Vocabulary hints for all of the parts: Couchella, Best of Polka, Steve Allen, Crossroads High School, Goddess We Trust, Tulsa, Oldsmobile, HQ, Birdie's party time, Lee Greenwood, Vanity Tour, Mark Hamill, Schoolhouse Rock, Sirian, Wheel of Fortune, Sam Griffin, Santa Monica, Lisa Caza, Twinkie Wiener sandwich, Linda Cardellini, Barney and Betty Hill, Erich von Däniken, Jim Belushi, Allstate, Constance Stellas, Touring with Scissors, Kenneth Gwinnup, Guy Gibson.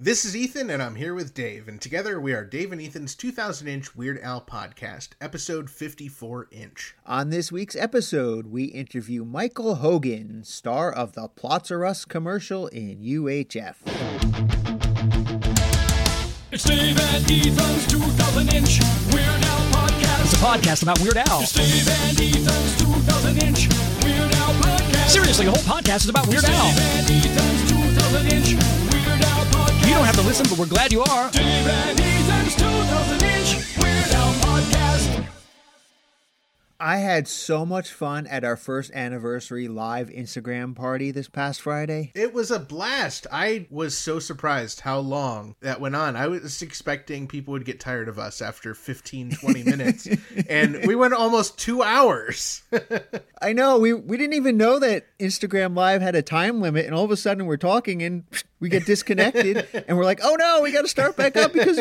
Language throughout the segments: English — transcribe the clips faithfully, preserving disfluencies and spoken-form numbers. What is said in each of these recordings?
This is Ethan, and I'm here with Dave, and together we are Dave and Ethan's two thousand inch Weird Al podcast, episode fifty-four inch. On this week's episode, we interview Michael Hogan, star of the Plots R Us commercial in U H F. It's Dave and Ethan's two thousand inch Weird Al podcast. It's a podcast about Weird Al. It's Dave and Ethan's two thousand inch Weird Al podcast. Seriously, the whole podcast is about Weird Al. It's Dave and Ethan's two thousand inch You don't have to listen, but we're glad you are. Dave and Ethan's two thousand inch Weird Al podcast. I had so much fun at our first anniversary live Instagram party this past Friday. It was a blast. I was so surprised how long that went on. I was expecting people would get tired of us after fifteen, twenty minutes, and we went almost two hours. I know. We, we didn't even know that Instagram Live had a time limit, and all of a sudden we're talking and... we get disconnected and we're like, oh no, we got to start back up because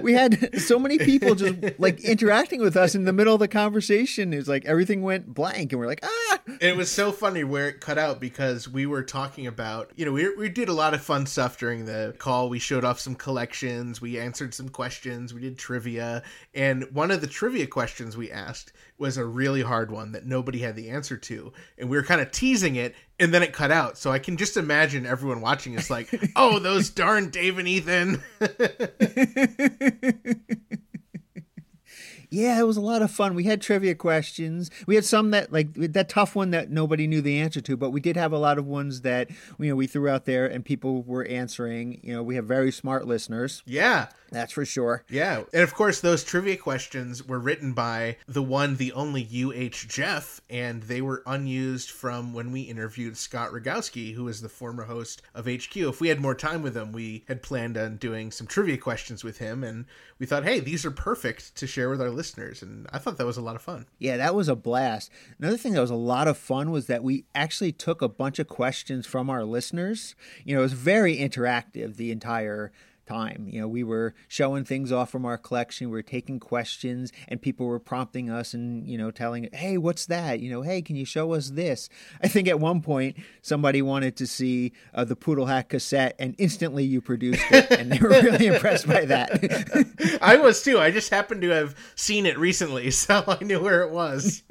we had so many people just like interacting with us in the middle of the conversation. It was like everything went blank and we're like, ah. It was so funny where it cut out because we were talking about, you know, we, we did a lot of fun stuff during the call. We showed off some collections. We answered some questions. We did trivia. And one of the trivia questions we asked was a really hard one that nobody had the answer to. And we were kind of teasing it. And then it cut out. So I can just imagine everyone watching is like, oh, those darn Dave and Ethan. Yeah, it was a lot of fun. We had trivia questions. We had some that like that tough one that nobody knew the answer to, but we did have a lot of ones that, you know, we threw out there and people were answering. You know, we have very smart listeners. Yeah. That's for sure. Yeah. And of course, those trivia questions were written by the one, the only U H F, and they were unused from when we interviewed Scott Rogowski, who is the former host of H Q. If we had more time with him, we had planned on doing some trivia questions with him, and we thought, hey, these are perfect to share with our listeners, and I thought that was a lot of fun. Yeah, that was a blast. Another thing that was a lot of fun was that we actually took a bunch of questions from our listeners. You know, it was very interactive the entire time. You know, we were showing things off from our collection, we were taking questions, and people were prompting us and, you know, telling, hey, what's that? You know, hey, can you show us this? I think at one point somebody wanted to see uh, the Poodle Hat cassette, and instantly you produced it, and they were really impressed by that. I was too. I just happened to have seen it recently, so I knew where it was.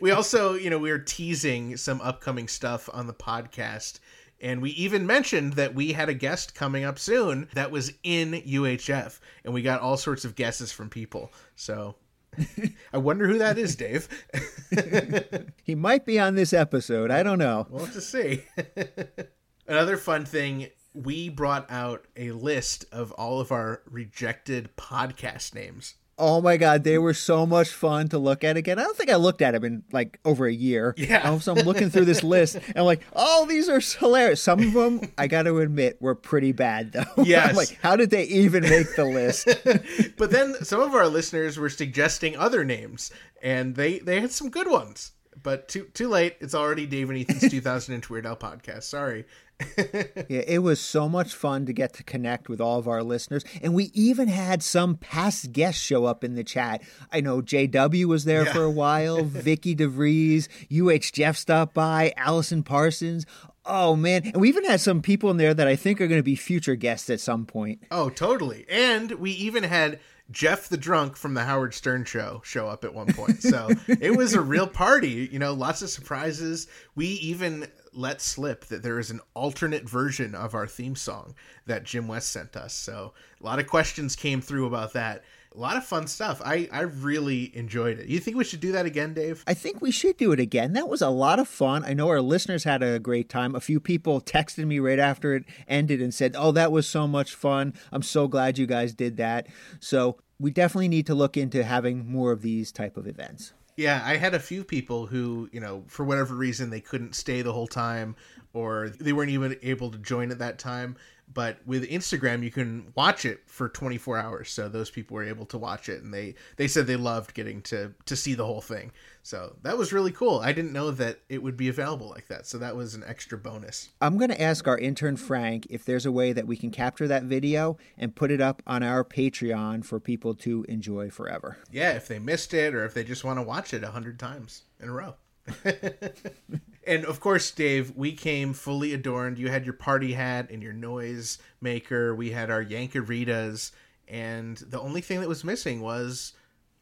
We also, you know, we were teasing some upcoming stuff on the podcast. And we even mentioned that we had a guest coming up soon that was in U H F. And we got all sorts of guesses from people. So I wonder who that is, Dave. He might be on this episode. I don't know. We'll have to see. Another fun thing, we brought out a list of all of our rejected podcast names. Oh my God, they were so much fun to look at again. I don't think I looked at them in like over a year. Yeah. So I'm looking through this list and I'm like, oh, these are hilarious. Some of them, I got to admit, were pretty bad though. Yes. I'm like, how did they even make the list? But then some of our listeners were suggesting other names and they, they had some good ones. But too too late. It's already Dave and Ethan's two thousand inch Weird Al podcast. Sorry. Yeah, it was so much fun to get to connect with all of our listeners. And we even had some past guests show up in the chat. I know J W was there yeah. for a while, Vicky DeVries, U H Jeff stopped by, Allison Parsons. Oh, man. And we even had some people in there that I think are going to be future guests at some point. Oh, totally. And we even had Jeff the Drunk from the Howard Stern show show up at one point. So it was a real party, you know, lots of surprises. We even let slip that there is an alternate version of our theme song that Jim West sent us. So a lot of questions came through about that. A lot of fun stuff. I, I really enjoyed it. You think we should do that again, Dave? I think we should do it again. That was a lot of fun. I know our listeners had a great time. A few people texted me right after it ended and said, oh, that was so much fun. I'm so glad you guys did that. So we definitely need to look into having more of these type of events. Yeah, I had a few people who, you know, for whatever reason, they couldn't stay the whole time or they weren't even able to join at that time. But with Instagram, you can watch it for twenty-four hours. So those people were able to watch it, and they, they said they loved getting to, to see the whole thing. So that was really cool. I didn't know that it would be available like that. So that was an extra bonus. I'm going to ask our intern, Frank, if there's a way that we can capture that video and put it up on our Patreon for people to enjoy forever. Yeah, if they missed it or if they just want to watch it a hundred times in a row. And of course, Dave, we came fully adorned. You had your party hat and your noise maker. We had our Yankeritas. And the only thing that was missing was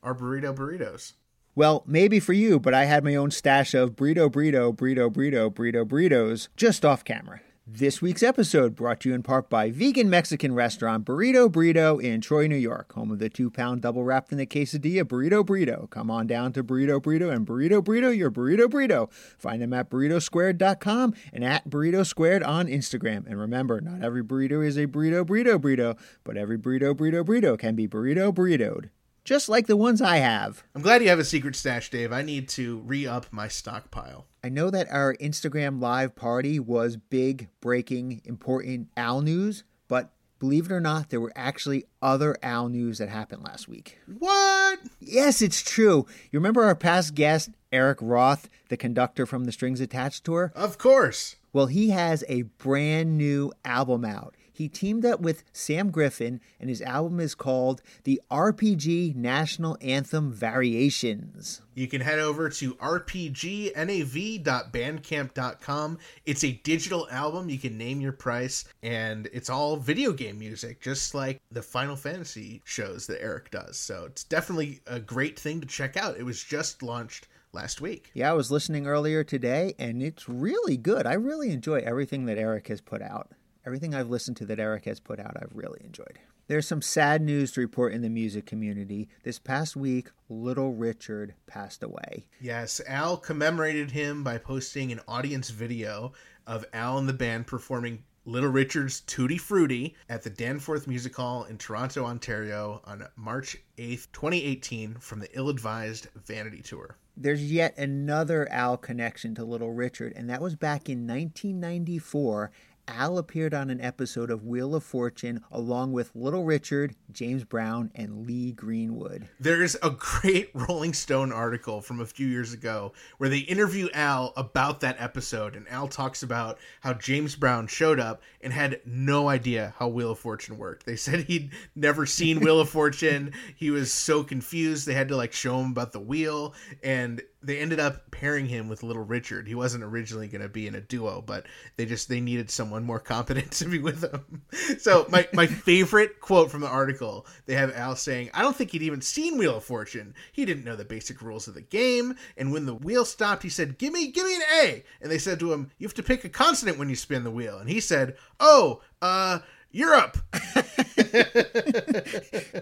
our burrito burritos. Well, maybe for you, but I had my own stash of burrito, burrito, burrito, burrito, burrito, burritos just off camera. This week's episode brought to you in part by vegan Mexican restaurant Burrito Burrito in Troy, New York, home of the two-pound double wrapped in a quesadilla Burrito Burrito. Come on down to Burrito Burrito and Burrito Burrito, your Burrito Burrito. Find them at burrito squared dot com and at Burrito Squared on Instagram. And remember, not every burrito is a Burrito Burrito Burrito, but every Burrito Burrito Burrito can be Burrito Burritoed. Just like the ones I have. I'm glad you have a secret stash, Dave. I need to re-up my stockpile. I know that our Instagram live party was big, breaking, important Al news, but believe it or not, there were actually other Al news that happened last week. What? Yes, it's true. You remember our past guest, Eric Roth, the conductor from the Strings Attached tour? Of course. Well, he has a brand new album out. He teamed up with Sam Griffin, and his album is called the R P G National Anthem Variations. You can head over to r p g nav dot bandcamp dot com. It's a digital album. You can name your price, and it's all video game music, just like the Final Fantasy shows that Eric does. So it's definitely a great thing to check out. It was just launched last week. Yeah, I was listening earlier today, and it's really good. I really enjoy everything that Eric has put out. Everything I've listened to that Eric has put out, I've really enjoyed. There's some sad news to report in the music community. This past week, Little Richard passed away. Yes, Al commemorated him by posting an audience video of Al and the band performing Little Richard's Tutti Frutti at the Danforth Music Hall in Toronto, Ontario on March eighth, twenty eighteen from the ill-advised Vanity Tour. There's yet another Al connection to Little Richard, and that was back in nineteen ninety-four. Al appeared on an episode of Wheel of Fortune along with Little Richard, James Brown, and Lee Greenwood. There's a great Rolling Stone article from a few years ago where they interview Al about that episode, and Al talks about how James Brown showed up and had no idea how Wheel of Fortune worked. They said he'd never seen Wheel of Fortune. He was so confused. They had to like show him about the wheel, and they ended up pairing him with Little Richard. He wasn't originally going to be in a duo, but they just, they needed someone more competent to be with him. So my, my favorite quote from the article, they have Al saying, I don't think he'd even seen Wheel of Fortune. He didn't know the basic rules of the game. And when the wheel stopped, he said, give me, give me an A. And they said to him, you have to pick a consonant when you spin the wheel. And he said, oh, uh, Europe.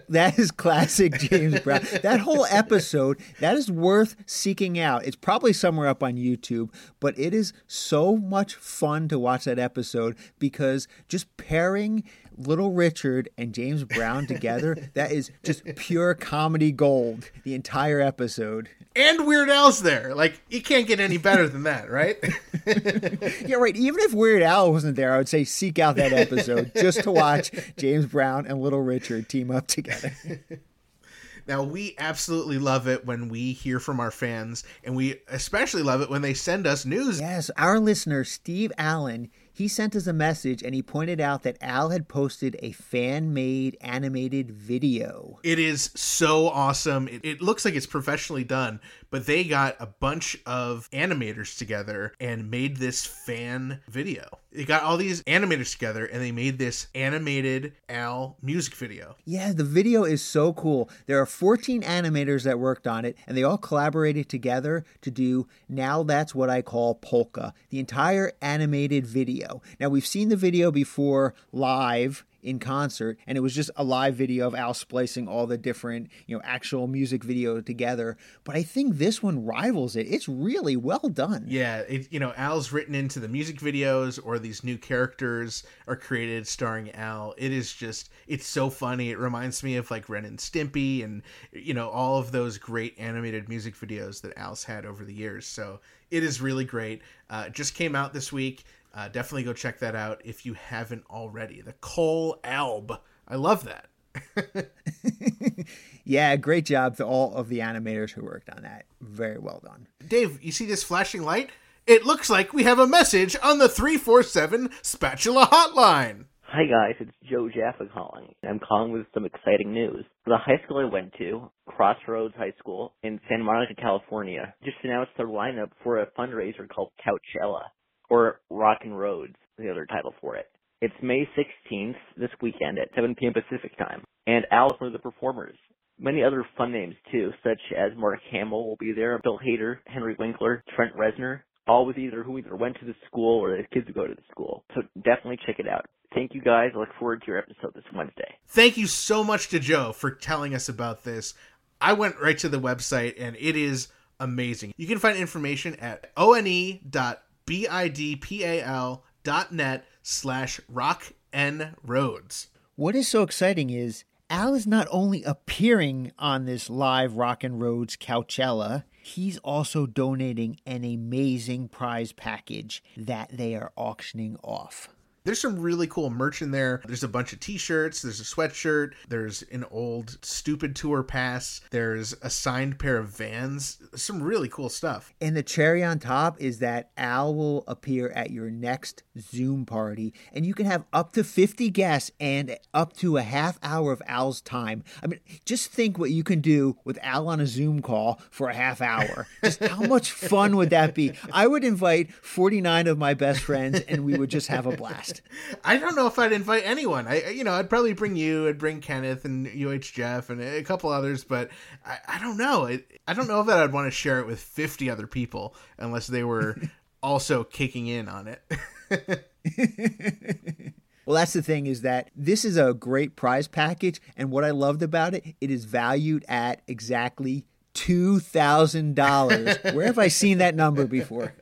That is classic James Brown. That whole episode, that is worth seeking out. It's probably somewhere up on YouTube, but it is so much fun to watch that episode because just pairing Little Richard and James Brown together, that is just pure comedy gold, the entire episode. And Weird Al's there. Like, you can't get any better than that, right? Yeah, right. Even if Weird Al wasn't there, I would say seek out that episode just to watch James Brown and Little Richard team up together. Now, we absolutely love it when we hear from our fans, and we especially love it when they send us news. Yes, our listener, Steve Allen, he sent us a message, and he pointed out that Al had posted a fan-made animated video. It is so awesome. It, it looks like it's professionally done, but they got a bunch of animators together and made this fan video. They got all these animators together, and they made this animated Al music video. Yeah, the video is so cool. There are fourteen animators that worked on it, and they all collaborated together to do Now That's What I Call Polka, the entire animated video. Now, we've seen the video before live in concert, and it was just a live video of Al splicing all the different, you know, actual music video together. But I think this one rivals it. It's really well done. Yeah, it, you know, Al's written into the music videos, or these new characters are created starring Al. It is just, it's so funny. It reminds me of like Ren and Stimpy, and you know, all of those great animated music videos that Al's had over the years. So it is really great. Uh, it just came out this week. Uh, definitely go check that out if you haven't already. The Cole Alb. I love that. Yeah, great job to all of the animators who worked on that. Very well done. Dave, you see this flashing light? It looks like we have a message on the three four seven Spatula Hotline. Hi guys, it's Joe Jaffa calling. I'm calling with some exciting news. The high school I went to, Crossroads High School in Santa Monica, California, just announced their lineup for a fundraiser called Couchella, or Rockin' Roads, the other title for it. It's May sixteenth, this weekend at seven p.m. Pacific time, and Al is one of the performers. Many other fun names too, such as Mark Hamill will be there, Bill Hader, Henry Winkler, Trent Reznor, all with either who either went to the school or the kids who go to the school. So definitely check it out. Thank you, guys. I look forward to your episode this Wednesday. Thank you so much to Joe for telling us about this. I went right to the website, and it is amazing. You can find information at one bidpal dot net slash Rockin' Roads. What is so exciting is Al is not only appearing on this live Rockin' Roads Couchella, he's also donating an amazing prize package that they are auctioning off. There's some really cool merch in there. There's a bunch of t-shirts. There's a sweatshirt. There's an old stupid tour pass. There's a signed pair of Vans. Some really cool stuff. And the cherry on top is that Al will appear at your next Zoom party. And you can have up to fifty guests and up to a half hour of Al's time. I mean, just think what you can do with Al on a Zoom call for a half hour. Just how much fun would that be? I would invite forty-nine of my best friends and we would just have a blast. I don't know if I'd invite anyone. I, you know, I'd probably bring you, I'd bring Kenneth and U H F and a couple others, but I, I don't know. I, I don't know that I'd want to share it with fifty other people unless they were also kicking in on it. Well, that's the thing is that this is a great prize package. And what I loved about it, it is valued at exactly two thousand dollars. Where have I seen that number before?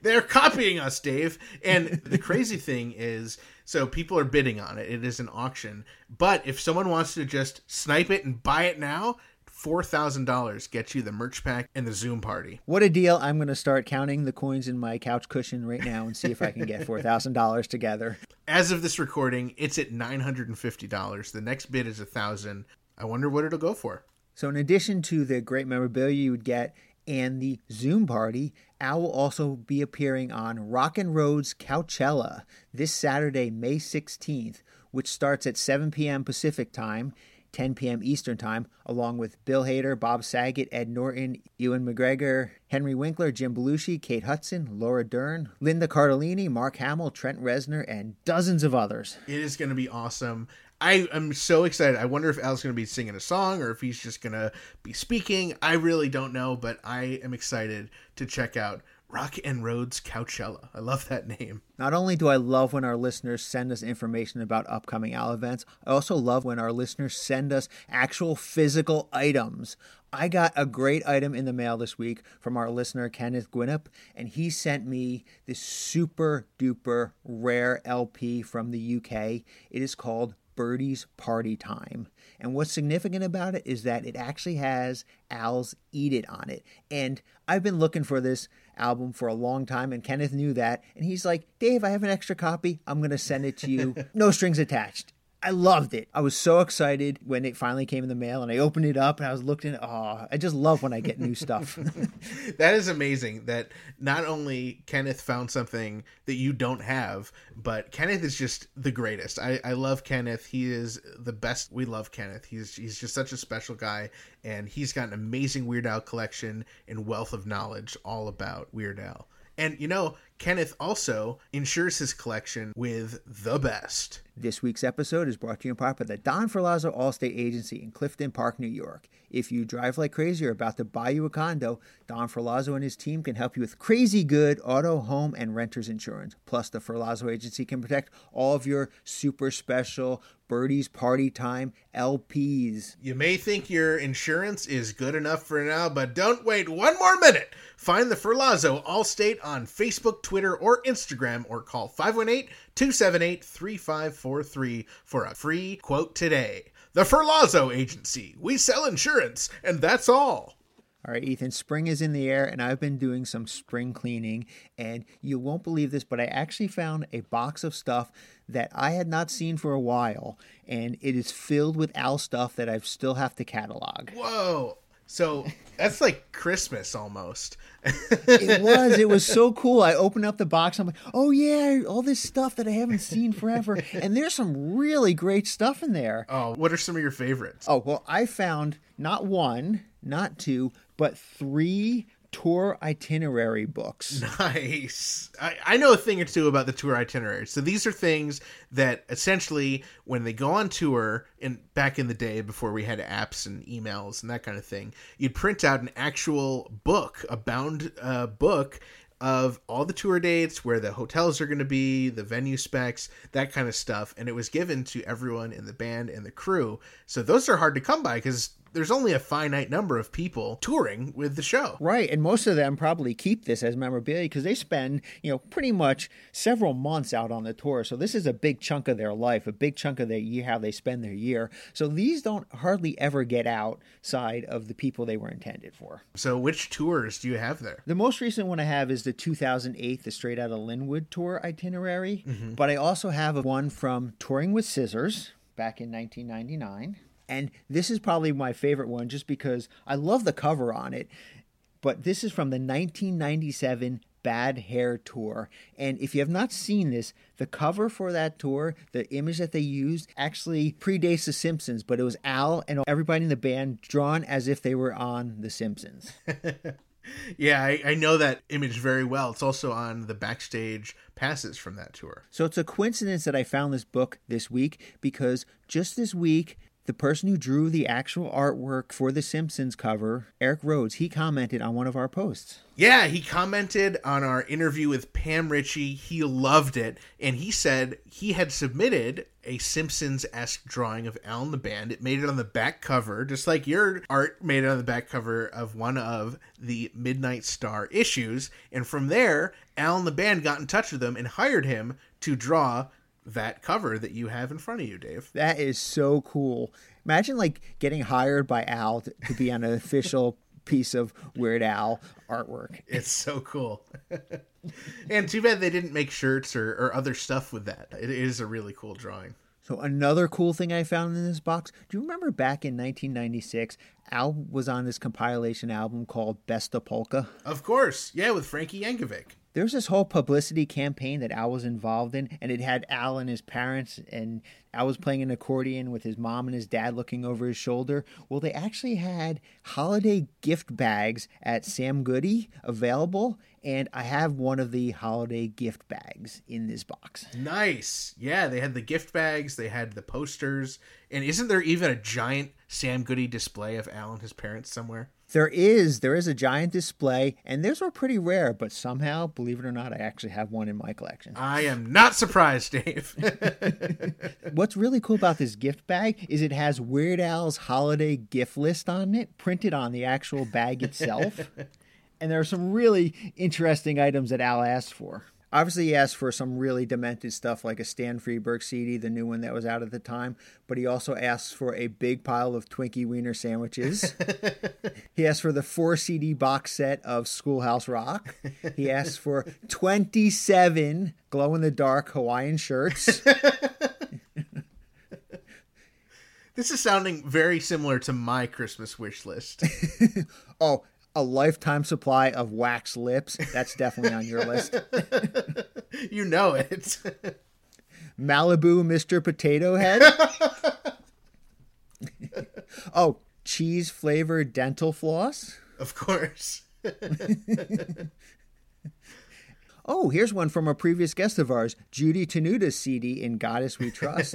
They're copying us, Dave. And the crazy thing is, so people are bidding on it. It is an auction. But if someone wants to just snipe it and buy it now, four thousand dollars gets you the merch pack and the Zoom party. What a deal. I'm going to start counting the coins in my couch cushion right now and see if I can get four thousand dollars together. As of this recording, it's at nine hundred fifty dollars. The next bid is one thousand dollars. I wonder what it'll go for. So in addition to the great memorabilia you would get and the Zoom party, Al will also be appearing on Rockin' Roads Couchella this Saturday, May sixteenth, which starts at seven p.m. Pacific time, ten p.m. Eastern time, along with Bill Hader, Bob Saget, Ed Norton, Ewan McGregor, Henry Winkler, Jim Belushi, Kate Hudson, Laura Dern, Linda Cardellini, Mark Hamill, Trent Reznor, and dozens of others. It is going to be awesome. I am so excited. I wonder if Al's going to be singing a song or if he's just going to be speaking. I really don't know, but I am excited to check out Rockin' Roads Couchella. I love that name. Not only do I love when our listeners send us information about upcoming Al events, I also love when our listeners send us actual physical items. I got a great item in the mail this week from our listener, Kenneth Gwinnup, and he sent me this super duper rare L P from the U K. It is called Birdie's Party Time. And what's significant about it is that it actually has Al's Eat It on it. And I've been looking for this album for a long time, and Kenneth knew that. And he's like, Dave, I have an extra copy. I'm going to send it to you. No strings attached. I loved it. I was so excited when it finally came in the mail, and I opened it up, and I was looking at, oh, I just love when I get new stuff. That is amazing that not only Kenneth found something that you don't have, but Kenneth is just the greatest. I, I love Kenneth. He is the best. We love Kenneth. He's, he's just such a special guy, and he's got an amazing Weird Al collection and wealth of knowledge all about Weird Al. And, you know, Kenneth also insures his collection with the best. This week's episode is brought to you in part by the Don Ferlazzo Allstate Agency in Clifton Park, New York. If you drive like crazy or about to buy you a condo, Don Ferlazzo and his team can help you with crazy good auto, home, and renter's insurance. Plus, the Ferlazzo Agency can protect all of your super special Birdie's Party Time L Ps. You may think your insurance is good enough for now, but don't wait one more minute. Find the Ferlazzo Allstate on Facebook, Twitter, or Instagram, or call five one eight, two seven eight, three five four three for a free quote today. The Ferlazzo Agency. We sell insurance, and that's all. All right, Ethan, spring is in the air, and I've been doing some spring cleaning, and you won't believe this, but I actually found a box of stuff that I had not seen for a while, and it is filled with Al stuff that I still have to catalog. Whoa. So that's like Christmas almost. It was. It was so cool. I opened up the box. I'm like, oh, yeah, all this stuff that I haven't seen forever. And there's some really great stuff in there. Oh, what are some of your favorites? Oh, well, I found not one, not two, but three tour itinerary books. Nice. I, I know a thing or two about the tour itinerary. So these are things that essentially when they go on tour, and back in the day before we had apps and emails and that kind of thing, you'd print out an actual book, a bound uh, book of all the tour dates, where the hotels are going to be, the venue specs, that kind of stuff. And it was given to everyone in the band and the crew. So those are hard to come by because there's only a finite number of people touring with the show. Right. And most of them probably keep this as memorabilia because they spend, you know, pretty much several months out on the tour. So this is a big chunk of their life, a big chunk of their year, how they spend their year. So these don't hardly ever get outside of the people they were intended for. So which tours do you have there? The most recent one I have is the two thousand eight, the Straight Outta Linwood tour itinerary. Mm-hmm. But I also have one from Touring with Scissors back in nineteen ninety-nine. And this is probably my favorite one just because I love the cover on it. But this is from the nineteen ninety-seven Bad Hair Tour. And if you have not seen this, the cover for that tour, the image that they used, actually predates The Simpsons. But it was Al and everybody in the band drawn as if they were on The Simpsons. Yeah, I, I know that image very well. It's also on the backstage passes from that tour. So it's a coincidence that I found this book this week because just this week, the person who drew the actual artwork for The Simpsons cover, Eric Roth, he commented on one of our posts. Yeah, he commented on our interview with Pam Ritchie. He loved it. And he said he had submitted a Simpsons-esque drawing of Al and the band. It made it on the back cover, just like your art made it on the back cover of one of the Midnight Star issues. And from there, Al and the band got in touch with him and hired him to draw that cover that you have in front of you, Dave. That is so cool. Imagine like getting hired by Al to, to be on an official piece of Weird Al artwork. It's so cool. And too bad they didn't make shirts or, or other stuff with that. It is a really cool drawing. So another cool thing I found in this box, do you remember back in nineteen ninety-six, Al was on this compilation album called Best of Polka? Of course. Yeah, with Frankie Yankovic. There's this whole publicity campaign that Al was involved in, and it had Al and his parents, and Al was playing an accordion with his mom and his dad looking over his shoulder. Well, they actually had holiday gift bags at Sam Goody available, and I have one of the holiday gift bags in this box. Nice. Yeah, they had the gift bags, they had the posters, and isn't there even a giant Sam Goody display of Al and his parents somewhere? There is. There is a giant display, and those were pretty rare, but somehow, believe it or not, I actually have one in my collection. I am not surprised, Dave. What's really cool about this gift bag is it has Weird Al's holiday gift list on it, printed on the actual bag itself. And there are some really interesting items that Al asked for. Obviously, he asked for some really demented stuff like a Stan Freberg C D, the new one that was out at the time. But he also asked for a big pile of Twinkie Wiener sandwiches. He asked for the four C D box set of Schoolhouse Rock. He asked for twenty-seven glow-in-the-dark Hawaiian shirts. This is sounding very similar to my Christmas wish list. Oh, a lifetime supply of wax lips. That's definitely on your list. You know it. Malibu Mister Potato Head. Oh, cheese flavored dental floss. Of course. Oh, here's one from a previous guest of ours, Judy Tenuda's C D in Goddess We Trust.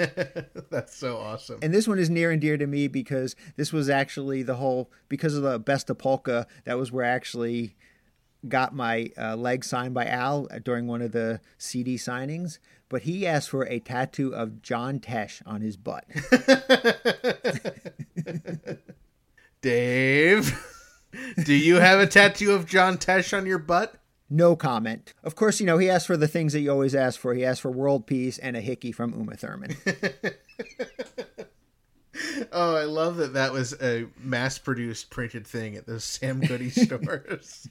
That's so awesome. And this one is near and dear to me because this was actually the whole, because of the Best of Polka, that was where I actually got my uh, leg signed by Al during one of the C D signings. But he asked for a tattoo of John Tesh on his butt. Dave, do you have a tattoo of John Tesh on your butt? No comment. Of course, you know, he asked for the things that you always ask for. He asked for world peace and a hickey from Uma Thurman. Oh, I love that that was a mass-produced printed thing at those Sam Goody stores.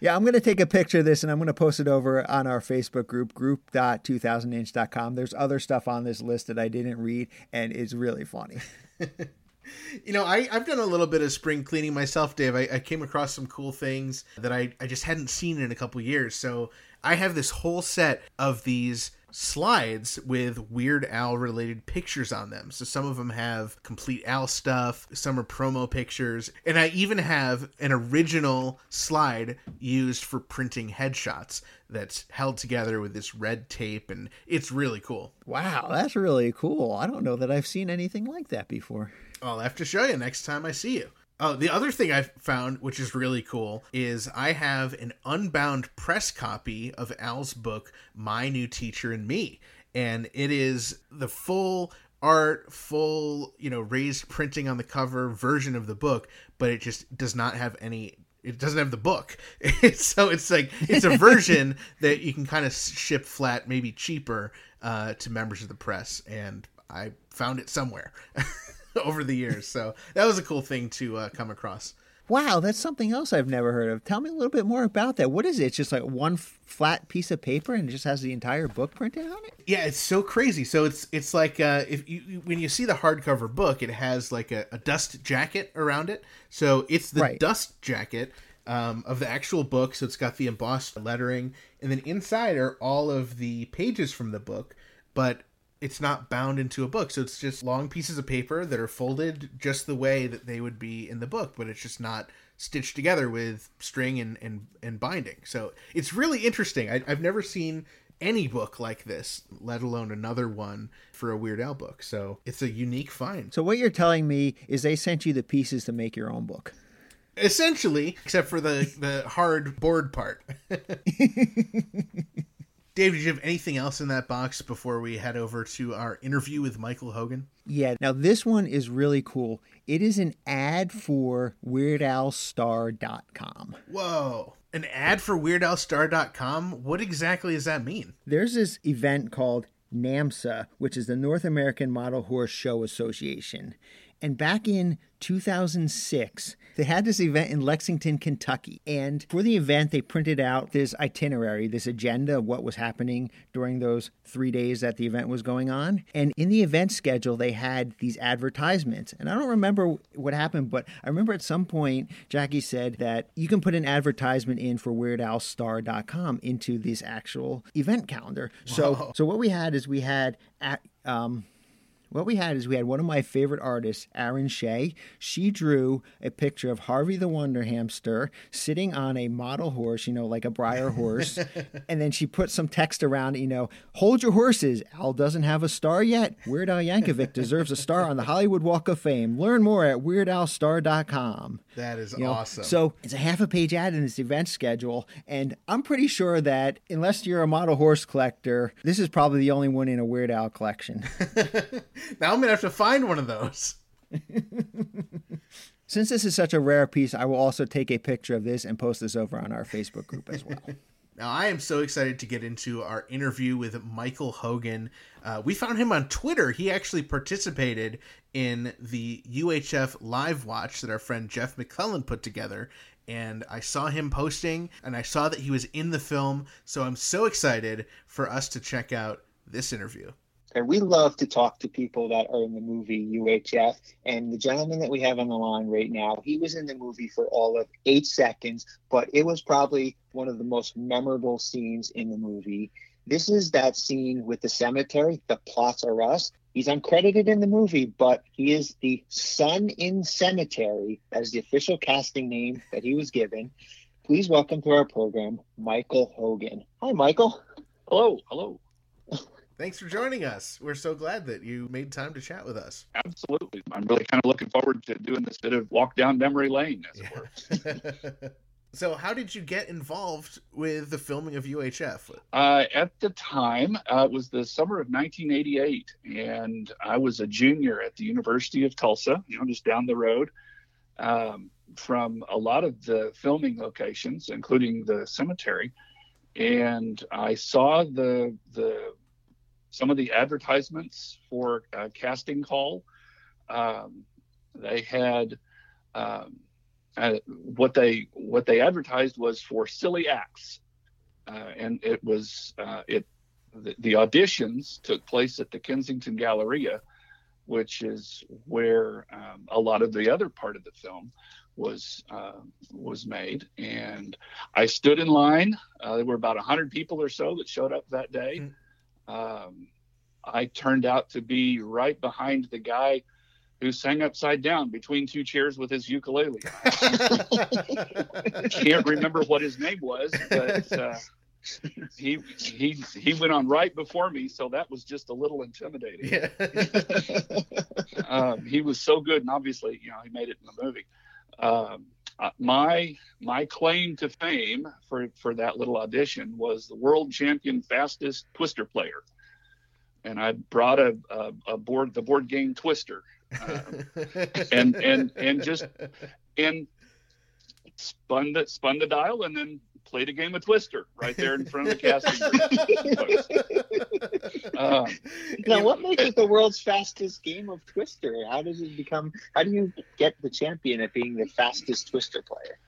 Yeah, I'm going to take a picture of this, and I'm going to post it over on our Facebook group, group dot two thousand inch dot com. There's other stuff on this list that I didn't read, and it's really funny. You know, I, I've done a little bit of spring cleaning myself, Dave. I, I came across some cool things that I, I just hadn't seen in a couple years. So I have this whole set of these slides with Weird Al related pictures on them. So some of them have complete Al stuff. Some are promo pictures. And I even have an original slide used for printing headshots that's held together with this red tape. And it's really cool. Wow, that's really cool. I don't know that I've seen anything like that before. I'll have to show you next time I see you. Oh, the other thing I've found, which is really cool, is I have an unbound press copy of Al's book, My New Teacher and Me. And it is the full art, full, you know, raised printing on the cover version of the book, but it just does not have any... It doesn't have the book. So it's like, it's a version that you can kind of ship flat, maybe cheaper, uh, to members of the press. And I found it somewhere. Over the years. So that was a cool thing to uh, come across. Wow, that's something else I've never heard of. Tell me a little bit more about that. What is it? It's just like one f- flat piece of paper and it just has the entire book printed on it? Yeah, it's so crazy. So it's it's like uh, if you when you see the hardcover book, it has like a, a dust jacket around it. So it's the right. dust jacket um, of the actual book. So it's got the embossed lettering. And then inside are all of the pages from the book. But it's not bound into a book. So it's just long pieces of paper that are folded just the way that they would be in the book, but it's just not stitched together with string and, and, and binding. So it's really interesting. I, I've never seen any book like this, let alone another one for a Weird Al book. So it's a unique find. So what you're telling me is they sent you the pieces to make your own book. Essentially, except for the, the hard board part. Dave, did you have anything else in that box before we head over to our interview with Michael Hogan? Yeah. Now, this one is really cool. It is an ad for Weird Al Star dot com. Whoa. An ad for Weird Al Star dot com? What exactly does that mean? There's this event called NAMSA, which is the North American Model Horse Show Association. And back in two thousand six, they had this event in Lexington, Kentucky. And for the event, they printed out this itinerary, this agenda of what was happening during those three days that the event was going on. And in the event schedule, they had these advertisements. And I don't remember what happened, but I remember at some point, Jackie said that you can put an advertisement in for Weird Al Star dot com into this actual event calendar. Wow. So, so what we had is we had... At, um, What we had is we had one of my favorite artists, Aaron Shea. She drew a picture of Harvey the Wonder Hamster sitting on a model horse, you know, like a briar horse. And then she put some text around, you know, hold your horses. Al doesn't have a star yet. Weird Al Yankovic deserves a star on the Hollywood Walk of Fame. Learn more at Weird Al Star dot com. That is you know, awesome. So it's a half a page ad in this event schedule. And I'm pretty sure that unless you're a model horse collector, this is probably the only one in a Weird Al collection. Now I'm going to have to find one of those. Since this is such a rare piece, I will also take a picture of this and post this over on our Facebook group as well. Now, I am so excited to get into our interview with Michael Hogan. Uh, we found him on Twitter. He actually participated in the U H F live watch that our friend Jeff McClellan put together. And I saw him posting, and I saw that he was in the film. So I'm so excited for us to check out this interview. And we love to talk to people that are in the movie U H F. And the gentleman that we have on the line right now, he was in the movie for all of eight seconds, but it was probably one of the most memorable scenes in the movie. This is that scene with the cemetery, the Plots R Us. He's uncredited in the movie, but he is the Sun in Cemetery. That is the official casting name that he was given. Please welcome to our program, Michael Hogan. Hi, Michael. Hello. Hello. Thanks for joining us. We're so glad that you made time to chat with us. Absolutely. I'm really kind of looking forward to doing this bit of walk down memory lane, as yeah. it were. So how did you get involved with the filming of U H F? Uh, at the time, uh, it was the summer of nineteen eighty-eight, and I was a junior at the University of Tulsa, you know, just down the road um, from a lot of the filming locations, including the cemetery. And I saw the the... some of the advertisements for uh, casting call. Um, they had um, uh, what they what they advertised was for silly acts, uh, and it was uh, it the, the auditions took place at the Kensington Galleria, which is where um, a lot of the other part of the film was uh, was made. And I stood in line. Uh, there were about one hundred people or so that showed up that day. Mm-hmm. Um, I turned out to be right behind the guy who sang upside down between two chairs with his ukulele. I can't remember what his name was, but uh, he he he went on right before me, so that was just a little intimidating. Yeah. um, he was so good, and obviously, you know, he made it in the movie. Um, uh, my my claim to fame for, for that little audition was the world champion fastest Twister player, and I brought a a, a board the board game Twister. um, and and and just and spun the spun the dial and then played a game of Twister right there in front of the casting room. um, now, what makes it the world's fastest game of Twister? How does it become? How do you get the champion at being the fastest Twister player?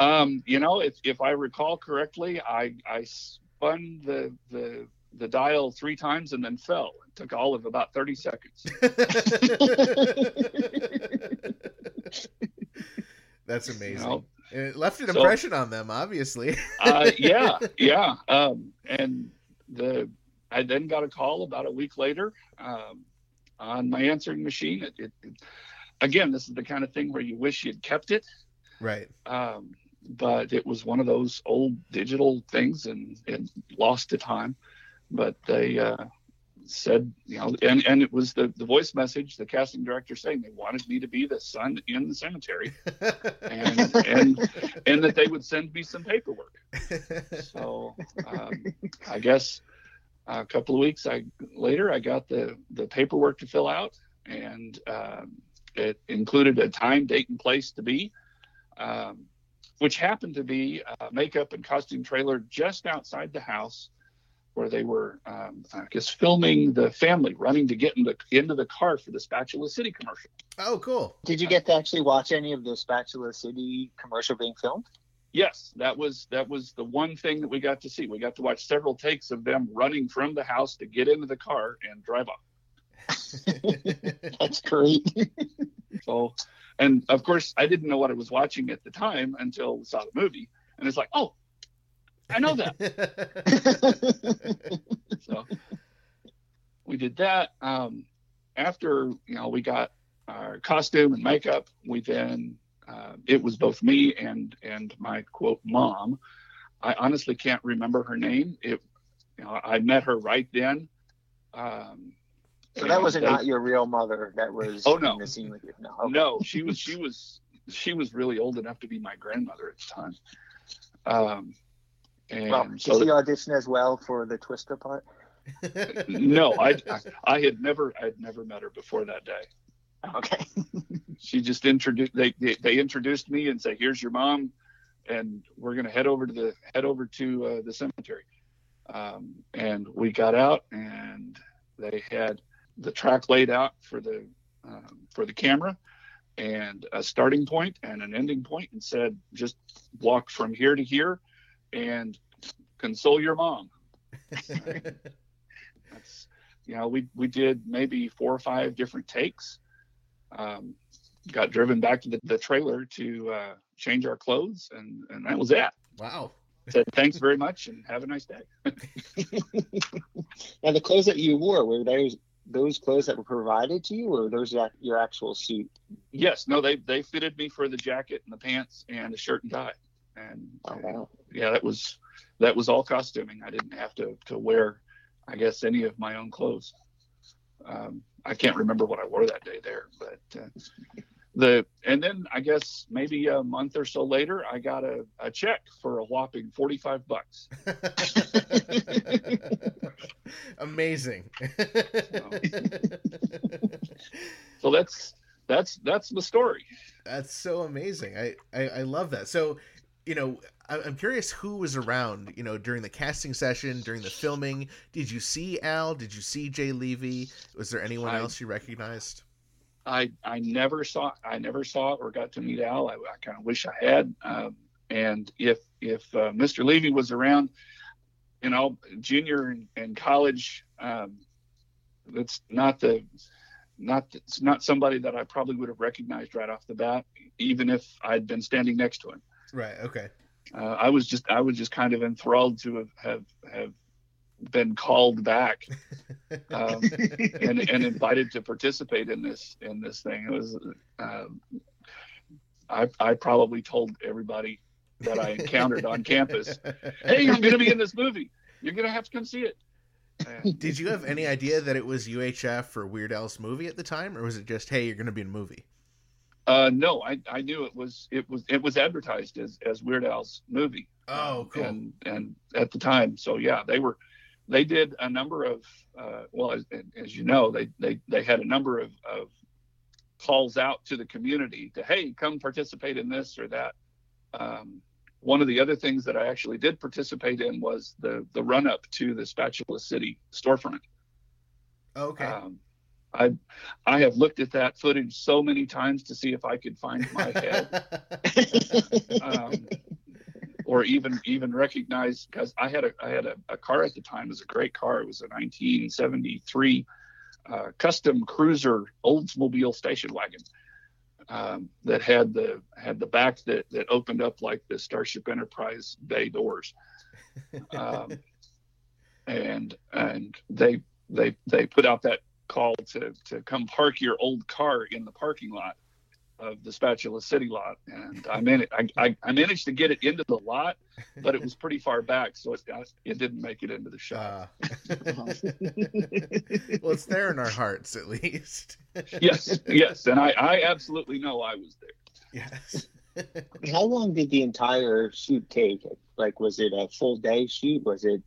Um, you know, if if I recall correctly, I I spun the the. the dial three times and then fell. It took all of about thirty seconds. That's amazing. You know, and it left an so, impression on them, obviously. uh, yeah, yeah. Um, and the I then got a call about a week later um, on my answering machine. It, it, it, again, this is the kind of thing where you wish you'd kept it. Right. Um, but it was one of those old digital things, and it lost to time. But they uh, said, you know, and, and it was the, the voice message, the casting director saying they wanted me to be the son in the cemetery, and and and that they would send me some paperwork. So um, I guess a couple of weeks I, later, I got the, the paperwork to fill out, and um, it included a time, date, and place to be, um, which happened to be a makeup and costume trailer just outside the house, where they were, um, I guess, filming the family running to get in the, into the car for the Spatula City commercial. Oh, cool. Did you get to actually watch any of the Spatula City commercial being filmed? Yes, that was that was the one thing that we got to see. We got to watch several takes of them running from the house to get into the car and drive off. That's great. So, and, of course, I didn't know what I was watching at the time until we saw the movie. And it's like, oh, I know that. So we did that. Um, after, you know, we got our costume and makeup, we then, uh, it was both me and, and my quote mom. I honestly can't remember her name. It, you know, I met her right then. Um, so that was they, not your real mother. That was. Oh no, in the scene with you. No, okay. No, she was, she was, she was really old enough to be my grandmother at the time. Um, And well, did so, you audition as well for the Twister part? No, I, I, I had never, I had never met her before that day. Okay. She just introduced, they, they, they introduced me and say, "Here's your mom, and we're gonna head over to the head over to uh, the cemetery." Um, and we got out, and they had the track laid out for the um, for the camera, and a starting point and an ending point, and said, "Just walk from here to here and console your mom." Right? That's, you know, we, we did maybe four or five different takes, um, got driven back to the, the trailer to uh, change our clothes. And, and that was it. Wow. Said, "Thanks very much and have a nice day." Now, the clothes that you wore, were those, those clothes that were provided to you, or those your actual suit? Yes. No, they, they fitted me for the jacket and the pants and the shirt and tie. And oh, wow. Yeah, that was that was all costuming. I didn't have to, to wear, I guess, any of my own clothes. Um, I can't remember what I wore that day there, but uh, the and then I guess maybe a month or so later, I got a, a check for a whopping forty-five bucks. Amazing. So, so that's that's that's the story. That's so amazing. I, I, I love that. So, you know, I'm curious who was around, you know, during the casting session, during the filming. Did you see Al? Did you see Jay Levy? Was there anyone I, else you recognized? I, I never saw, I never saw or got to meet Al. I, I kind of wish I had. Um, and if, if uh, Mister Levy was around, you know, junior and, and college, um, that's not the, not it's not somebody that I probably would have recognized right off the bat, even if I'd been standing next to him. Right. Okay. Uh, I was just I was just kind of enthralled to have have, have been called back um, and and invited to participate in this in this thing. It was um, I I probably told everybody that I encountered on campus, "Hey, I'm going to be in this movie. You're going to have to come see it." Did you have any idea that it was U H F or Weird Al's movie at the time, or was it just, "Hey, you're going to be in a movie"? Uh, no, I, I knew it was it was it was advertised as, as Weird Al's movie. Oh, cool. And and at the time, so yeah, they were they did a number of uh, well, as, as you know, they, they, they had a number of, of calls out to the community to, "Hey, come participate in this or that." Um, one of the other things that I actually did participate in was the the run up to the Spatula City storefront. Okay. Um, I I have looked at that footage so many times to see if I could find my head, um, or even even recognize, because I had a I had a, a car at the time. It was a great car. It was a nineteen seventy-three uh, custom cruiser Oldsmobile station wagon um, that had the had the back that that opened up like the Starship Enterprise bay doors, um, and and they they they put out that call to to come park your old car in the parking lot of the Spatula City lot, and I managed I, I, I managed to get it into the lot, but it was pretty far back, so it it didn't make it into the shot. Uh. Well, it's there in our hearts at least. yes, yes, and I I absolutely know I was there. Yes. How long did the entire shoot take? Like, was it a full day shoot? Was it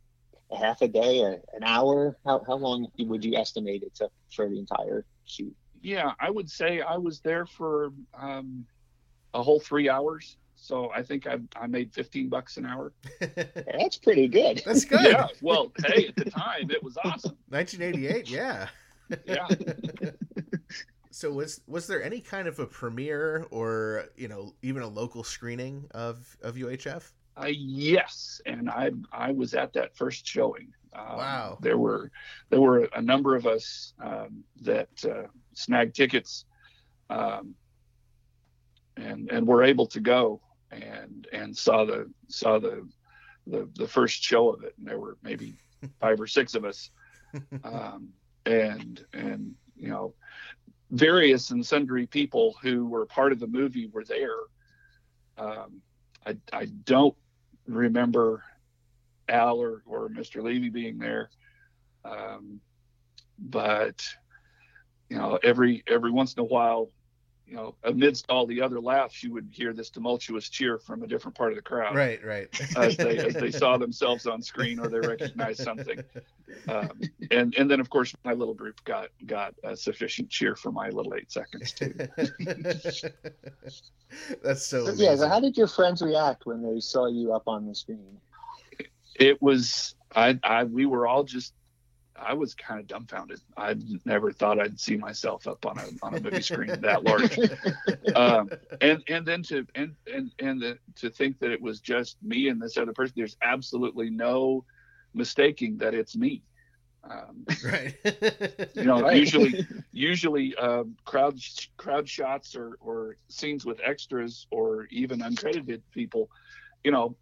a half a day, a, an hour? How how long would you estimate it to, for the entire shoot? Yeah, I would say I was there for um, a whole three hours. So I think I I made fifteen bucks an hour. That's pretty good. That's good. Yeah. Well, hey, at the time, it was awesome. nineteen eighty-eight, yeah. Yeah. So was was there any kind of a premiere or, you know, even a local screening of, of U H F? Uh, yes, and I I was at that first showing. Um, wow! There were there were a number of us um, that uh, snagged tickets, um, and and were able to go and and saw the saw the the, the first show of it. And there were maybe five or six of us, um, and and you know, various and sundry people who were part of the movie were there. Um, I, I don't remember Al or, or Mister Levy being there, um, but you know, every every once in a while, you know, amidst all the other laughs, you would hear this tumultuous cheer from a different part of the crowd. Right, right. As they as they saw themselves on screen or they recognized something, um, and and then of course my little group got got a sufficient cheer for my little eight seconds too. That's so. so yeah. So how did your friends react when they saw you up on the screen? It was I I we were all just. I was kind of dumbfounded. I never thought I'd see myself up on a on a movie screen that large, um, and and then to and and and the, to think that it was just me and this other person. There's absolutely no mistaking that it's me. Um, right. You know, right. usually usually um, crowd crowd shots or or scenes with extras or even uncredited people, you know.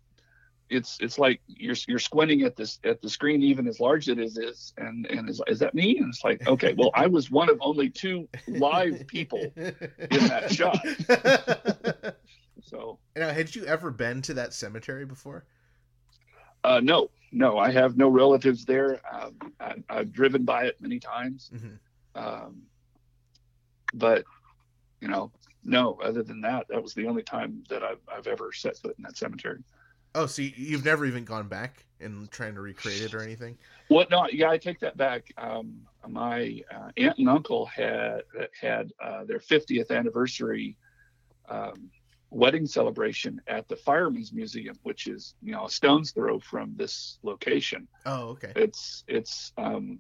It's it's like you're you're squinting at this at the screen even as large as it is, is and and is is that me? And it's like, okay, well, I was one of only two live people in that shot. So now, had you ever been to that cemetery before? Uh, no, no, I have no relatives there. Um, I, I've driven by it many times, mm-hmm. um, but you know, no. Other than that, that was the only time that I've I've ever set foot in that cemetery. Oh, so you've never even gone back and trying to recreate it or anything? Well, no, yeah, I take that back. Um, my uh, aunt and uncle had had uh, their fiftieth anniversary um, wedding celebration at the Firemen's Museum, which is, you know, a stone's throw from this location. Oh, okay. It's it's um,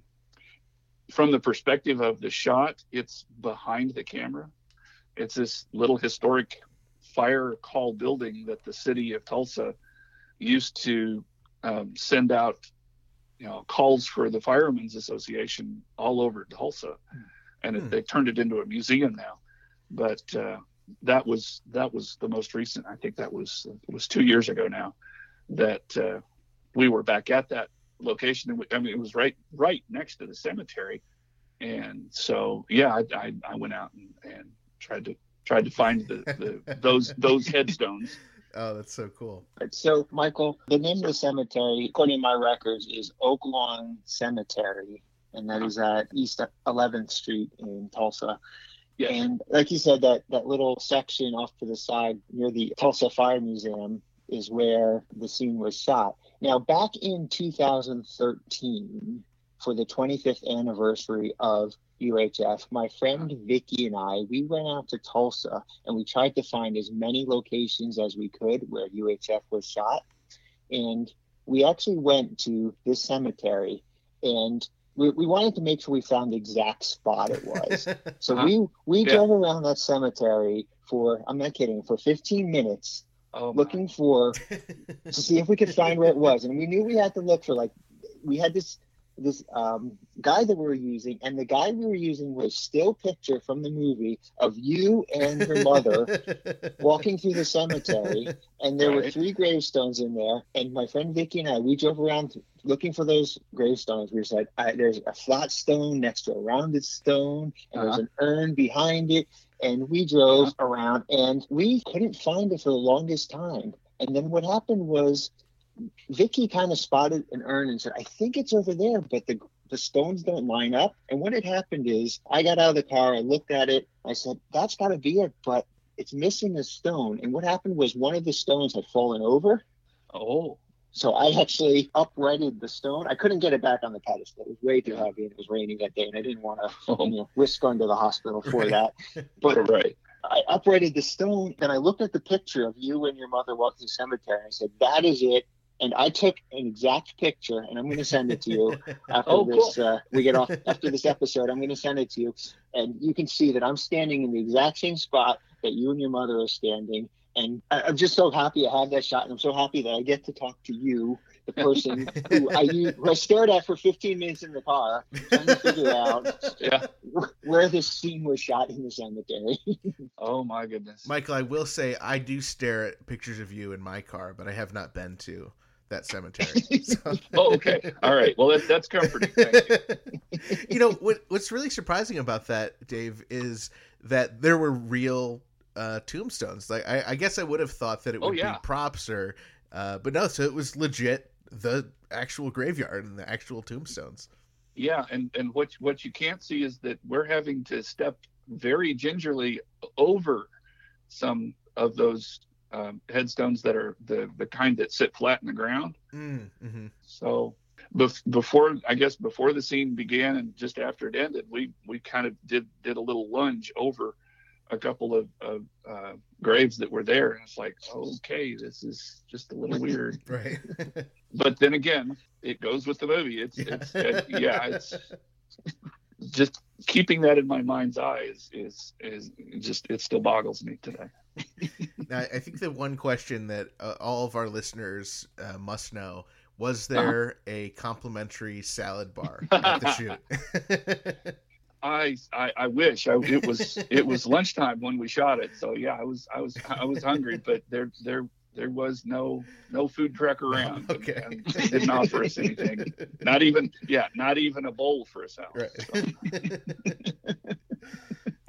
from the perspective of the shot, it's behind the camera. It's this little historic fire call building that the city of Tulsa used to um, send out, you know, calls for the Firemen's Association all over Tulsa. and it, hmm. they turned it into a museum now. But uh, that was that was the most recent. I think that was it was two years ago now that uh, we were back at that location. And we, I mean, it was right right next to the cemetery, and so yeah, I I, I went out and, and tried to tried to find the, the those those headstones. Oh, that's so cool. So, Michael, the name of the cemetery, according to my records, is Oak Lawn Cemetery, and that is at East eleventh Street in Tulsa. Yes. And like you said, that, that little section off to the side near the Tulsa Fire Museum is where the scene was shot. Now, back in two thousand thirteen, for the twenty-fifth anniversary of U H F, my friend Vicky and I, we went out to Tulsa and we tried to find as many locations as we could where U H F was shot. And we actually went to this cemetery, and we, we wanted to make sure we found the exact spot it was. So huh? we, we yeah. drove around that cemetery for, I'm not kidding, for fifteen minutes oh, looking my. for, to see if we could find where it was. And we knew we had to look for, like, we had this... this um, guy that we were using, and the guy we were using was still picture from the movie of you and your mother walking through the cemetery, and there right. were three gravestones in there, and my friend Vicky and I, we drove around looking for those gravestones. We were like, I, there's a flat stone next to a rounded stone, and uh-huh. there's an urn behind it, and we drove uh-huh. around, and we couldn't find it for the longest time. And then what happened was, Vicky kind of spotted an urn and said, I think it's over there, but the the stones don't line up. And what had happened is I got out of the car, I looked at it, I said, that's got to be it, but it's missing a stone. And what happened was one of the stones had fallen over. Oh. So I actually uprighted the stone. I couldn't get it back on the pedestal. It was way too heavy, and it was raining that day, and I didn't want to you know, risk going to the hospital for that. But right. I uprighted the stone, and I looked at the picture of you and your mother walking through the cemetery, and I said, that is it. And I took an exact picture, and I'm going to send it to you after oh, this. Cool. Uh, we get off after this episode. I'm going to send it to you, and you can see that I'm standing in the exact same spot that you and your mother are standing. And I, I'm just so happy I had that shot, and I'm so happy that I get to talk to you, the person who, I, who I stared at for fifteen minutes in the car, trying to figure out yeah. where this scene was shot in the cemetery. Oh my goodness, Michael! I will say I do stare at pictures of you in my car, but I have not been to that cemetery. So. Oh, okay. All right. Well, that, that's comforting. Thank you. You know, what, what's really surprising about that, Dave, is that there were real uh, tombstones. Like, I, I guess I would have thought that it would oh, yeah. be props or, uh, but no, so it was legit the actual graveyard and the actual tombstones. Yeah. And, and what, what you can't see is that we're having to step very gingerly over some of those Um, headstones that are the, the kind that sit flat in the ground. Mm, mm-hmm. So bef- before, I guess, before the scene began and just after it ended, we, we kind of did, did a little lunge over a couple of, of uh, graves that were there. And it's like, okay, this is just a little weird. Right. But then again, it goes with the movie. It's, yeah. it's, it, yeah, it's just keeping that in my mind's eye is, is, is just, it still boggles me today. Now, I think the one question that uh, all of our listeners uh, must know, was there uh-huh. a complimentary salad bar at the shoot? I, I I wish I, it was it was lunchtime when we shot it, so yeah, I was I was I was hungry, but there there there was no no food truck around. Oh, okay, and, and they didn't offer us anything. Not even yeah, not even a bowl for a salad. Right. So.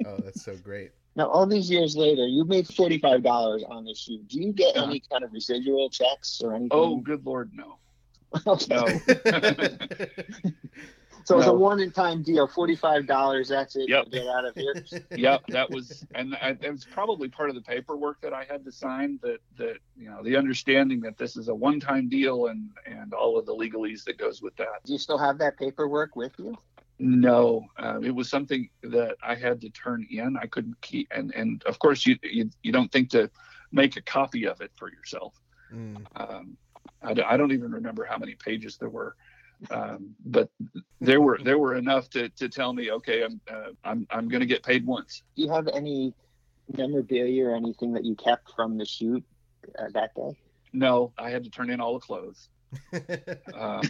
Oh, that's so great. Now, all these years later, you made forty-five dollars on this shoe. Do you get any kind of residual checks or anything? Oh, good Lord, no. No. So no. It's a one-time deal, forty-five dollars, that's it, yep. Get out of here. Yep, that was, and I, it was probably part of the paperwork that I had to sign, that, that you know, the understanding that this is a one-time deal and, and all of the legalese that goes with that. Do you still have that paperwork with you? No, uh, it was something that I had to turn in. I couldn't keep, and, and of course you, you you don't think to make a copy of it for yourself. Mm. Um, I, I don't even remember how many pages there were, um, but there were there were enough to, to tell me, okay, I'm uh, I'm I'm going to get paid once. Do you have any memorabilia or anything that you kept from the shoot uh, that day? No, I had to turn in all the clothes. uh,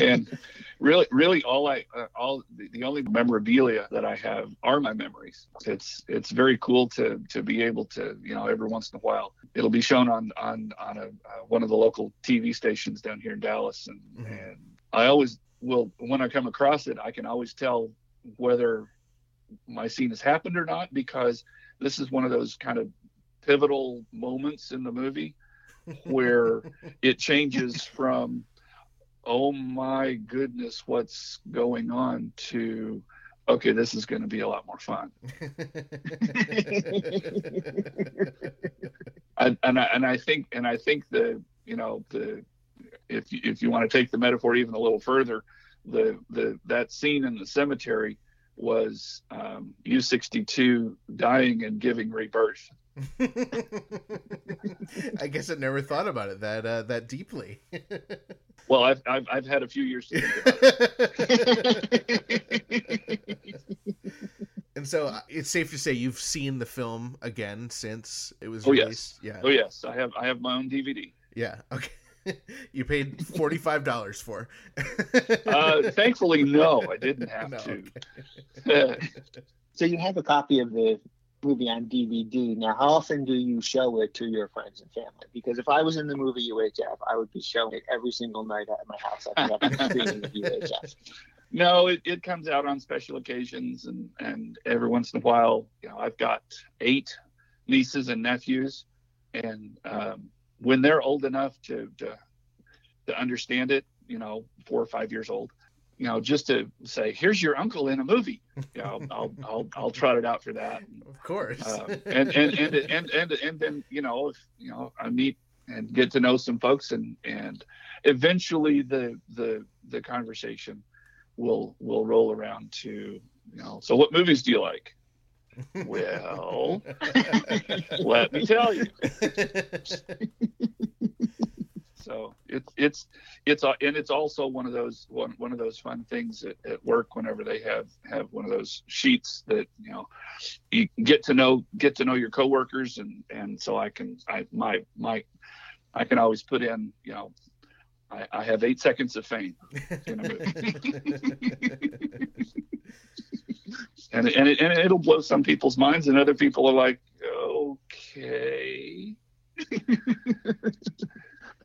and really, really, all I, uh, all the, the only memorabilia that I have are my memories. It's it's very cool to to be able to, you know, every once in a while it'll be shown on on on a uh, one of the local T V stations down here in Dallas, and mm-hmm. and I always will, when I come across it, I can always tell whether my scene has happened or not, because this is one of those kind of pivotal moments in the movie where it changes from, oh my goodness, what's going on, to, okay, this is going to be a lot more fun. I, and I and I think and I think the you know the if you, if you want to take the metaphor even a little further, the the that scene in the cemetery was um, U sixty-two dying and giving rebirth. I guess I never thought about it that uh, that deeply. Well, I've, I've I've had a few years to think about it. And so it's safe to say you've seen the film again since it was oh, released. Yes. Yeah. Oh yes, I have I have my own D V D. Yeah. Okay. You paid forty-five dollars for. uh, thankfully, no, I didn't have no, to. Okay. So you have a copy of the movie on D V D. Now, how often do you show it to your friends and family? Because if I was in the movie U H F, I would be showing it every single night at my house. I think I've been screening U H F. No, it, it comes out on special occasions, and, and every once in a while, you know, I've got eight nieces and nephews, and um, when they're old enough to, to to understand it, you know, four or five years old, you know, just to say, here's your uncle in a movie. You know, I'll I'll I'll trot it out for that. Of course. Uh, and, and, and, and and and then, you know, if, you know, I meet and get to know some folks, and, and eventually the the the conversation will will roll around to, you know, so what movies do you like? Well, let me tell you. So it's it's it's and it's also one of those one, one of those fun things at, at work whenever they have, have one of those sheets that, you know, you get to know get to know your coworkers, and, and so I can I my my I can always put in, you know, I, I have eight seconds of fame in a movie. And and, it, and it'll blow some people's minds, and other people are like, okay.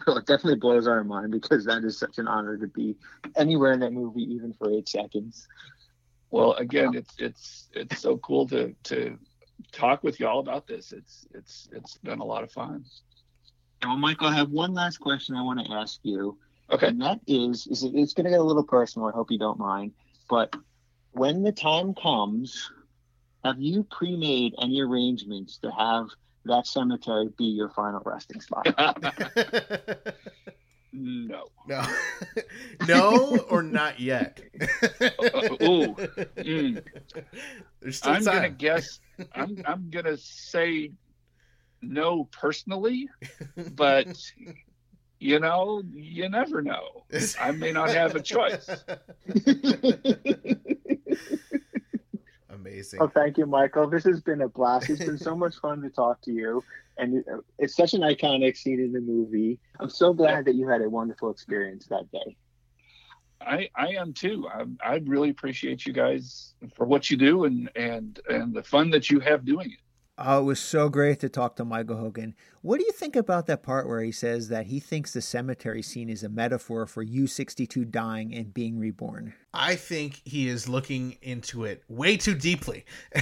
Well, it definitely blows our mind, because that is such an honor to be anywhere in that movie, even for eight seconds. Well, again, it's it's it's so cool to to talk with y'all about this. It's it's it's been a lot of fun. Well, Michael, I have one last question I want to ask you. Okay. And that is, is it, it's going to get a little personal. I hope you don't mind, but when the time comes, have you pre-made any arrangements to have that cemetery be your final resting spot? No. No. No, or not yet. Ooh. Mm. There's still I'm going to guess, I'm, I'm going to say no personally, but... You know, you never know. I may not have a choice. Amazing. Well, thank you, Michael. This has been a blast. It's been so much fun to talk to you. And it's such an iconic scene in the movie. I'm so glad that you had a wonderful experience that day. I, I am too. I, I really appreciate you guys for what you do, and, and, and the fun that you have doing it. Oh, it was so great to talk to Michael Hogan. What do you think about that part where he says that he thinks the cemetery scene is a metaphor for U sixty-two dying and being reborn? I think he is looking into it way too deeply. I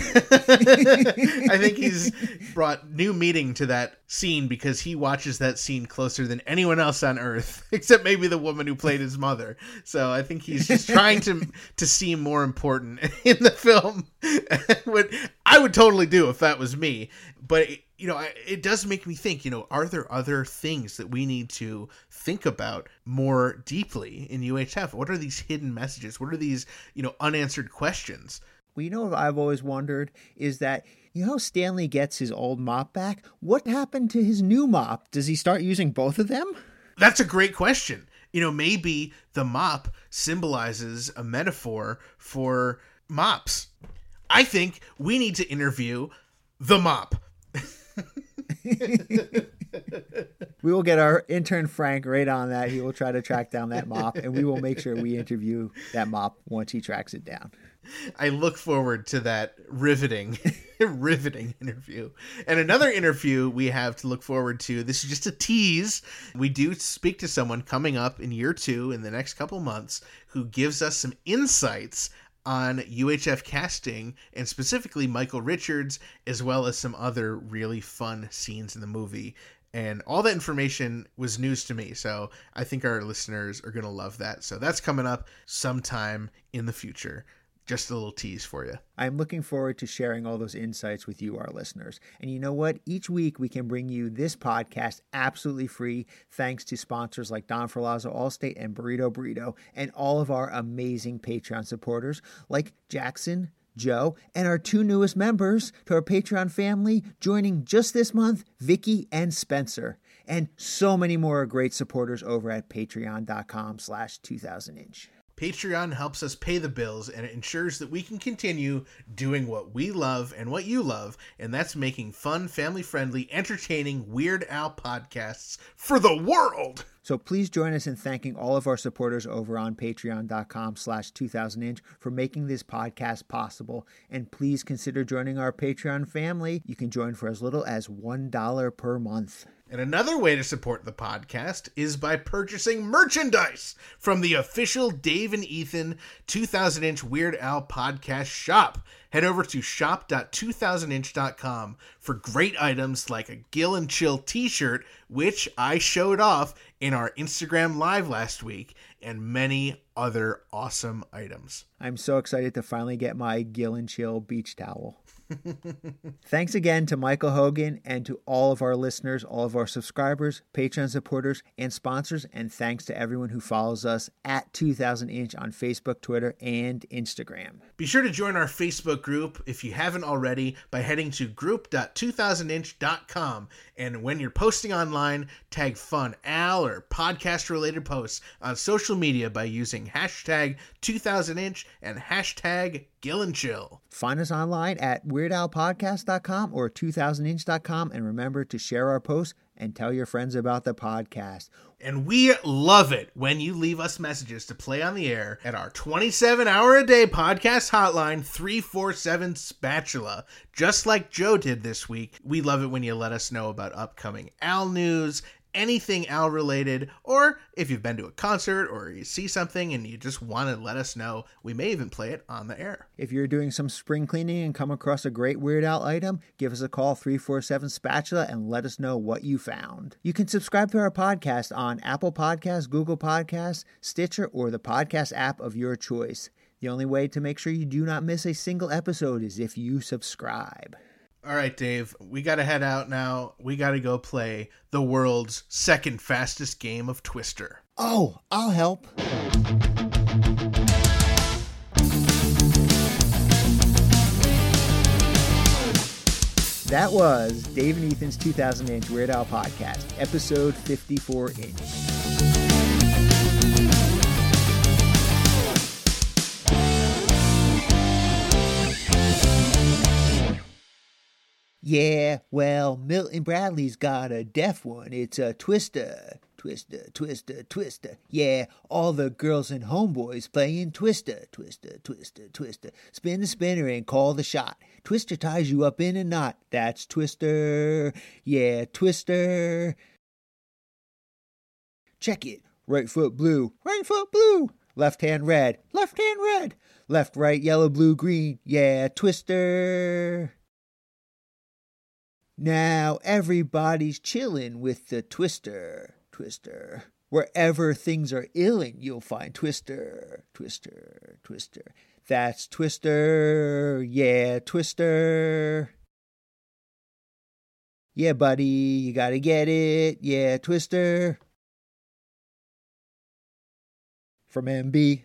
think he's brought new meaning to that scene, because he watches that scene closer than anyone else on earth, except maybe the woman who played his mother. So I think he's just trying to to seem more important in the film. What I would totally do if that was me. Me. But, you know, it does make me think, you know, are there other things that we need to think about more deeply in U H F? What are these hidden messages? What are these, you know, unanswered questions? Well, you know what I've always wondered is that, you know, Stanley gets his old mop back. What happened to his new mop? Does he start using both of them? That's a great question. You know, maybe the mop symbolizes a metaphor for mops. I think we need to interview the mop. We will get our intern Frank right on that. He will try to track down that mop, and we will make sure we interview that mop once he tracks it down. I look forward to that riveting, riveting interview. And another interview we have to look forward to. This is just a tease. We do speak to someone coming up in year two in the next couple months who gives us some insights on U H F casting, and specifically Michael Richards, as well as some other really fun scenes in the movie. And all that information was news to me, so I think our listeners are going to love that. So that's coming up sometime in the future. Just a little tease for you. I'm looking forward to sharing all those insights with you, our listeners. And you know what? Each week we can bring you this podcast absolutely free, thanks to sponsors like Don Ferlazzo, Allstate, and Burrito Burrito, and all of our amazing Patreon supporters like Jackson, Joe, and our two newest members to our Patreon family, joining just this month, Vicky and Spencer. And so many more great supporters over at patreon.com slash 2000inch. Patreon helps us pay the bills, and it ensures that we can continue doing what we love and what you love, and that's making fun, family-friendly, entertaining Weird Al podcasts for the world! So please join us in thanking all of our supporters over on patreon.com slash 2000inch for making this podcast possible. And please consider joining our Patreon family. You can join for as little as one dollar per month. And another way to support the podcast is by purchasing merchandise from the official Dave and Ethan two thousand inch Weird Al podcast shop. Head over to shop dot two thousand inch dot com for great items like a Gill and Chill t-shirt, which I showed off in our Instagram live last week, and many other awesome items. I'm so excited to finally get my Gill and Chill beach towel. Thanks again to Michael Hogan and to all of our listeners, all of our subscribers, Patreon supporters, and sponsors, and thanks to everyone who follows us at two thousand inch on Facebook, Twitter, and Instagram. Be sure to join our Facebook group if you haven't already by heading to group dot two thousand inch dot com, and when you're posting online, tag Fun Al or podcast related posts on social media by using hashtag two thousand inch and hashtag Gill and Chill. Find us online at weird al podcast dot com or two thousand inch dot com, and remember to share our posts and tell your friends about the podcast. And we love it when you leave us messages to play on the air at our twenty-seven hour a day podcast hotline, three four seven spatula. Just like Joe did this week, we love it when you let us know about upcoming Al news, anything Al related, or if you've been to a concert or you see something and you just want to let us know, we may even play it on the air. If you're doing some spring cleaning and come across a great Weird Al item, give us a call, three four seven spatula, and let us know what you found. You can subscribe to our podcast on Apple Podcasts, Google Podcasts, Stitcher, or the podcast app of your choice. The only way to make sure you do not miss a single episode is if you subscribe. All right, Dave, we got to head out now. We got to go play the world's second fastest game of Twister. Oh, I'll help. That was Dave and Ethan's two thousand inch Weird Al podcast, episode fifty-four inch. Yeah, well, Milton Bradley's got a deaf one. It's a twister, twister, twister, twister. Yeah, all the girls and homeboys playing twister, twister, twister, twister. Spin the spinner and call the shot. Twister ties you up in a knot. That's twister. Yeah, twister. Check it. Right foot blue, right foot blue. Left hand red, left hand red. Left, right, yellow, blue, green. Yeah, twister. Now everybody's chillin' with the twister, twister. Wherever things are illin', you'll find twister, twister, twister. That's twister, yeah, twister. Yeah, buddy, you gotta get it, yeah, twister. From M B.